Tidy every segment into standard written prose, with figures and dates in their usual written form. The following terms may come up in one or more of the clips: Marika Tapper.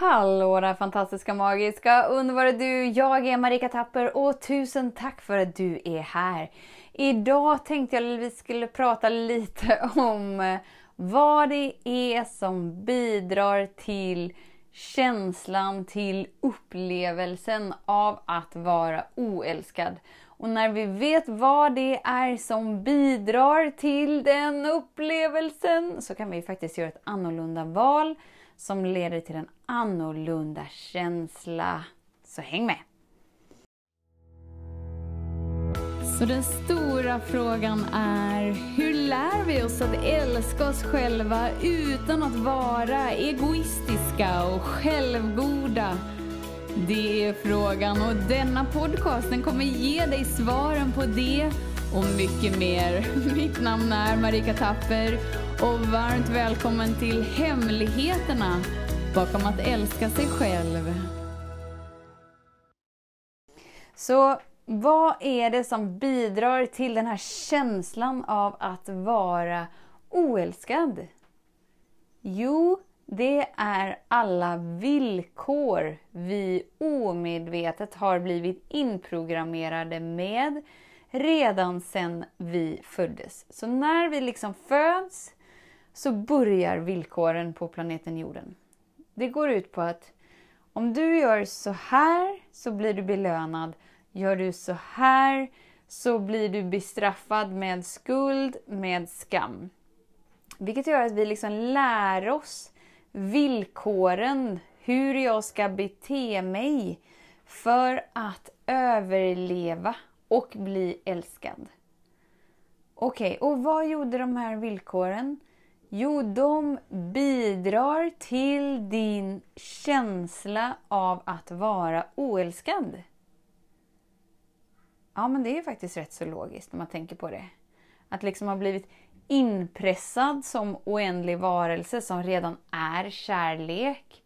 Hallå där fantastiska, magiska, underbara du! Jag är Marika Tapper och tusen tack för att du är här! Idag tänkte jag att vi skulle prata lite om vad det är som bidrar till känslan, till upplevelsen av att vara oälskad. Och när vi vet vad det är som bidrar till den upplevelsen så kan vi faktiskt göra ett annorlunda val som leder till en annorlunda känsla. Så häng med! Så den stora frågan är, hur lär vi oss att älska oss själva utan att vara egoistiska och självgoda? Det är frågan, och denna podcasten kommer ge dig svaren på det och mycket mer. Mitt namn är Marika Tapper och varmt välkommen till hemligheterna bakom att älska sig själv. Så vad är det som bidrar till den här känslan av att vara oälskad? Jo, det är alla villkor vi omedvetet har blivit inprogrammerade med redan sedan vi föddes. Så när vi liksom föds så börjar villkoren på planeten jorden. Det går ut på att om du gör så här så blir du belönad. Gör du så här så blir du bestraffad med skuld, med skam. Vilket gör att vi liksom lär oss villkoren, hur jag ska bete mig för att överleva och bli älskad. Okej, och vad gjorde de här villkoren? Jo, de bidrar till din känsla av att vara oälskad. Ja, men det är faktiskt rätt så logiskt när man tänker på det. Att liksom ha blivit inpressad som oändlig varelse som redan är kärlek.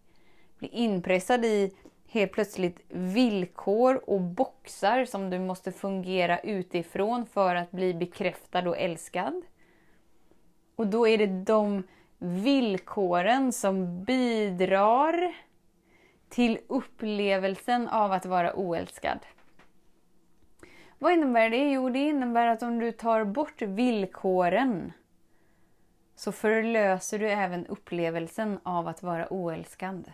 Bli inpressad i helt plötsligt villkor och boxar som du måste fungera utifrån för att bli bekräftad och älskad. Och då är det de villkoren som bidrar till upplevelsen av att vara oälskad. Vad innebär det? Jo, det innebär att om du tar bort villkoren så förlöser du även upplevelsen av att vara oälskad.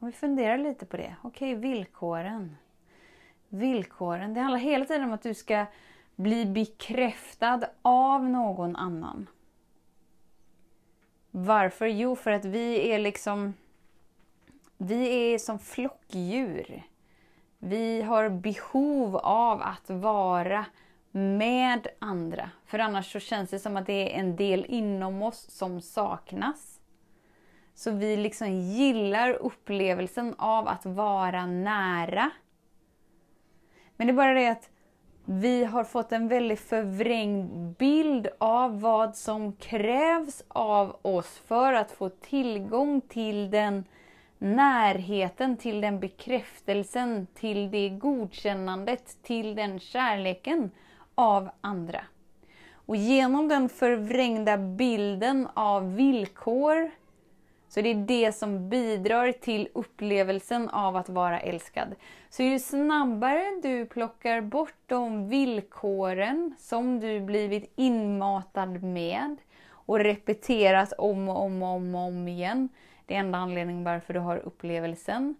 Och vi funderar lite på det. Okej, villkoren. Villkoren. Det handlar hela tiden om att du ska bli bekräftad av någon annan. Varför? Jo, för att vi är som flockdjur. Vi har behov av att vara med andra. För annars så känns det som att det är en del inom oss som saknas. Så vi liksom gillar upplevelsen av att vara nära. Men det är bara det att vi har fått en väldigt förvrängd bild av vad som krävs av oss för att få tillgång till den närheten, till den bekräftelsen, till det godkännandet, till den kärleken av andra. Och genom den förvrängda bilden av villkor så det är det som bidrar till upplevelsen av att vara älskad. Så ju snabbare du plockar bort de villkoren som du blivit inmatad med och repeterat om igen. Det är enda anledningen varför du har upplevelsen.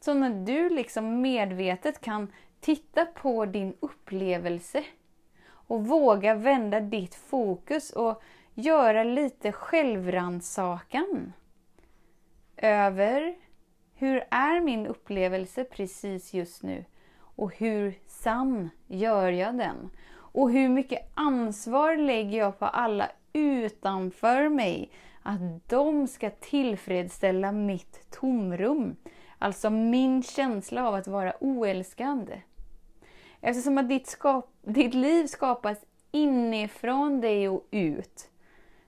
Så när du liksom medvetet kan titta på din upplevelse och våga vända ditt fokus och göra lite självrannsakan över hur är min upplevelse precis just nu och hur sann gör jag den och hur mycket ansvar lägger jag på alla utanför mig att de ska tillfredsställa mitt tomrum, alltså min känsla av att vara oälskande. Eftersom att ditt liv skapas inifrån dig och ut,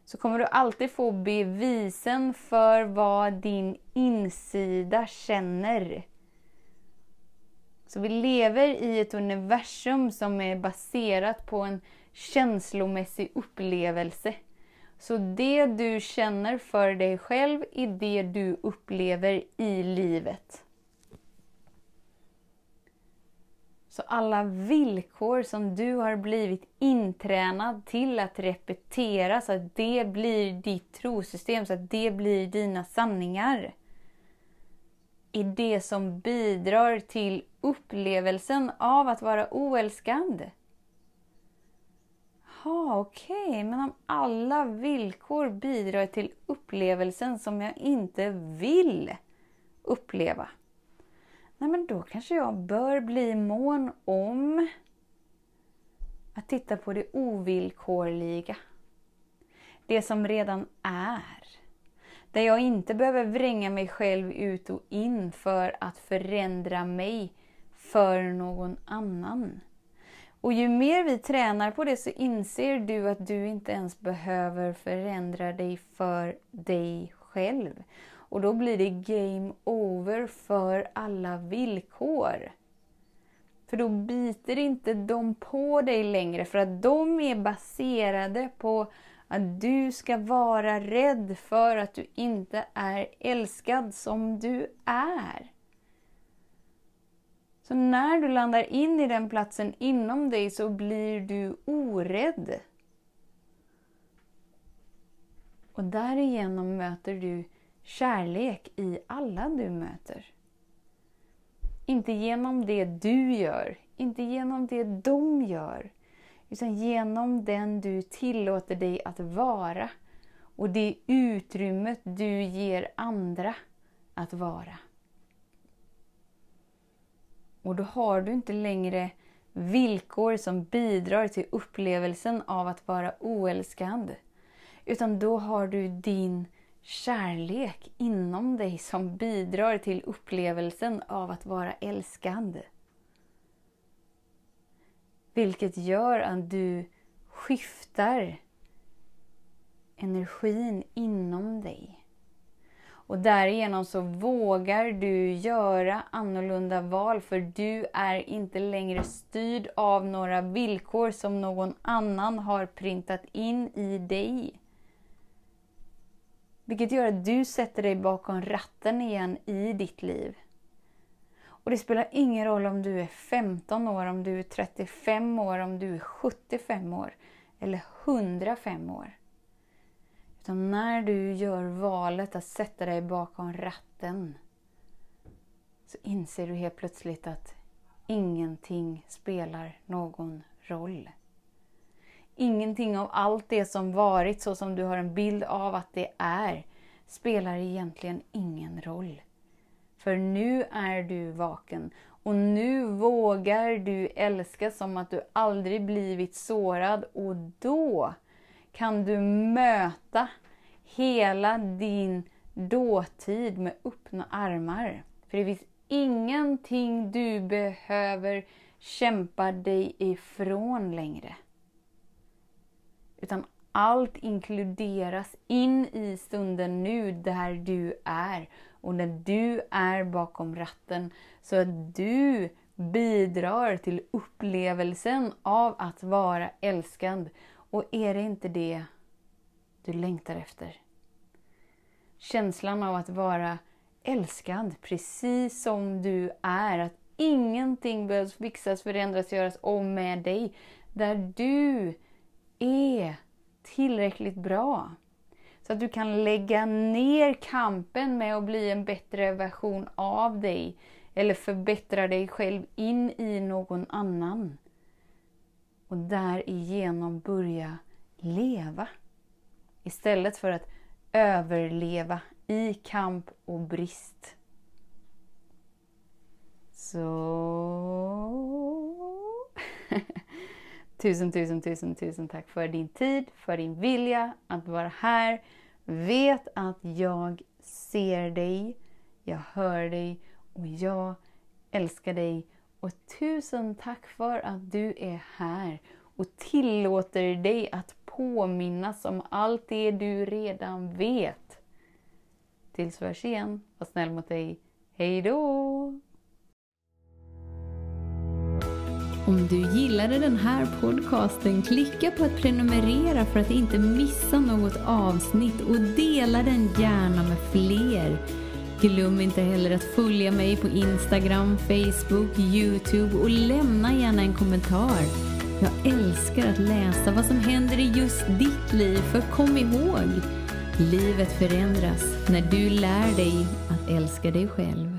så kommer du alltid få bevisen för vad din insida känner. Så vi lever i ett universum som är baserat på en känslomässig upplevelse. Så det du känner för dig själv är det du upplever i livet. Så alla villkor som du har blivit intränad till att repetera, så att det blir ditt trosystem, så att det blir dina sanningar, är det som bidrar till upplevelsen av att vara oälskad. Ja, okej, men om alla villkor bidrar till upplevelsen som jag inte vill uppleva, nej, men då kanske jag bör bli mån om att titta på det ovillkorliga. Det som redan är. Där jag inte behöver vränga mig själv ut och in för att förändra mig för någon annan. Och ju mer vi tränar på det så inser du att du inte ens behöver förändra dig för dig själv. Och då blir det game over för alla villkor. För då biter inte de på dig längre. För att de är baserade på att du ska vara rädd för att du inte är älskad som du är. Så när du landar in i den platsen inom dig så blir du orädd. Och därigenom möter du kärlek i alla du möter. Inte genom det du gör. Inte genom det de gör. Utan genom den du tillåter dig att vara. Och det utrymmet du ger andra att vara. Och då har du inte längre villkor som bidrar till upplevelsen av att vara oälskad. Utan då har du din kärlek inom dig som bidrar till upplevelsen av att vara älskad. Vilket gör att du skiftar energin inom dig. Och därigenom så vågar du göra annorlunda val, för du är inte längre styrd av några villkor som någon annan har printat in i dig. Vilket gör att du sätter dig bakom ratten igen i ditt liv. Och det spelar ingen roll om du är 15 år, om du är 35 år, om du är 75 år eller 105 år. Utan när du gör valet att sätta dig bakom ratten så inser du helt plötsligt att ingenting spelar någon roll. Ingenting av allt det som varit så som du har en bild av att det är spelar egentligen ingen roll. För nu är du vaken och nu vågar du älska som att du aldrig blivit sårad, och då kan du möta hela din dåtid med öppna armar. För det finns ingenting du behöver kämpa dig ifrån längre. Utan allt inkluderas in i stunden nu där du är. Och när du är bakom ratten så att du bidrar till upplevelsen av att vara älskad. Och är det inte det du längtar efter? Känslan av att vara älskad precis som du är. Att ingenting behövs fixas, förändras, göras om med dig. Där du är tillräckligt bra. Så att du kan lägga ner kampen med att bli en bättre version av dig. Eller förbättra dig själv in i någon annan. Och därigenom börja leva. Istället för att överleva i kamp och brist. Så... Tusen tack för din tid, för din vilja att vara här. Vet att jag ser dig, jag hör dig och jag älskar dig. Och tusen tack för att du är här och tillåter dig att påminnas om allt det du redan vet. Tills vi hörs igen, var snäll mot dig. Hej då! Om du gillade den här podcasten, klicka på att prenumerera för att inte missa något avsnitt och dela den gärna med fler. Glöm inte heller att följa mig på Instagram, Facebook, YouTube och lämna gärna en kommentar. Jag älskar att läsa vad som händer i just ditt liv, för kom ihåg, livet förändras när du lär dig att älska dig själv.